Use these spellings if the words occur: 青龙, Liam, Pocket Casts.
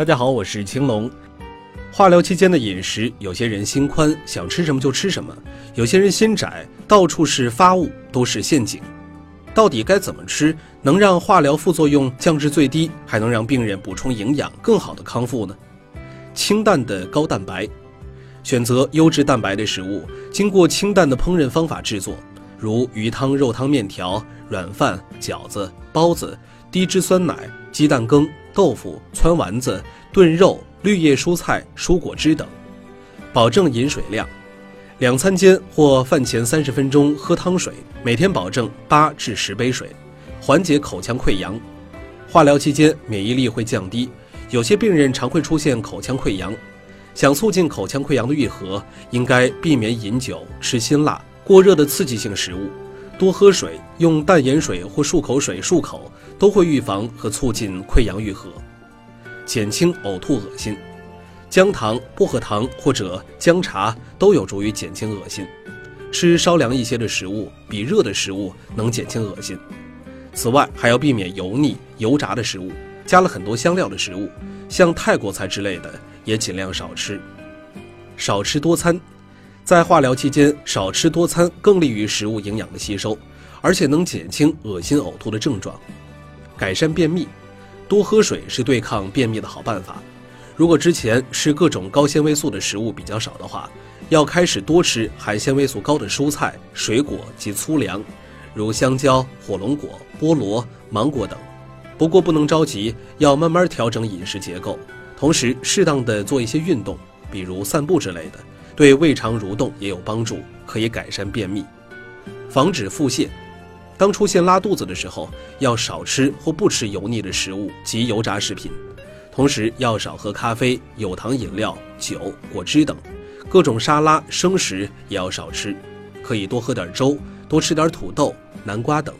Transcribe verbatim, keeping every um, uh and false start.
大家好，我是青龙。化疗期间的饮食，有些人心宽，想吃什么就吃什么；有些人心窄，到处是发物，都是陷阱。到底该怎么吃，能让化疗副作用降至最低，还能让病人补充营养，更好的康复呢？清淡的高蛋白，选择优质蛋白的食物，经过清淡的烹饪方法制作，如鱼汤、肉汤、面条、软饭、饺子、包子、低脂酸奶、鸡蛋羹、豆腐、汆丸子、炖肉、绿叶蔬菜、蔬果汁等。保证饮水量，两餐间或饭前三十分钟喝汤水，每天保证八至十杯水，缓解口腔溃疡。化疗期间免疫力会降低，有些病人常会出现口腔溃疡。想促进口腔溃疡的愈合，应该避免饮酒、吃辛辣、过热的刺激性食物，多喝水，用淡盐水或漱口水漱口，都会预防和促进溃疡愈合。减轻呕吐恶心，姜糖、薄荷糖或者姜茶都有助于减轻恶心。吃稍凉一些的食物比热的食物能减轻恶心。此外，还要避免油腻、油炸的食物，加了很多香料的食物，像泰国菜之类的也尽量少吃。少吃多餐，在化疗期间，少吃多餐更利于食物营养的吸收，而且能减轻恶心呕吐的症状。改善便秘，多喝水是对抗便秘的好办法。如果之前吃各种高纤维素的食物比较少的话，要开始多吃含纤维素高的蔬菜、水果及粗粮，如香蕉、火龙果、菠萝、芒果等。不过不能着急，要慢慢调整饮食结构，同时适当的做一些运动，比如散步之类的，对胃肠蠕动也有帮助，可以改善便秘。防止腹泻，当出现拉肚子的时候，要少吃或不吃油腻的食物及油炸食品，同时要少喝咖啡、有糖饮料、酒、果汁等，各种沙拉、生食也要少吃，可以多喝点粥，多吃点土豆、南瓜等。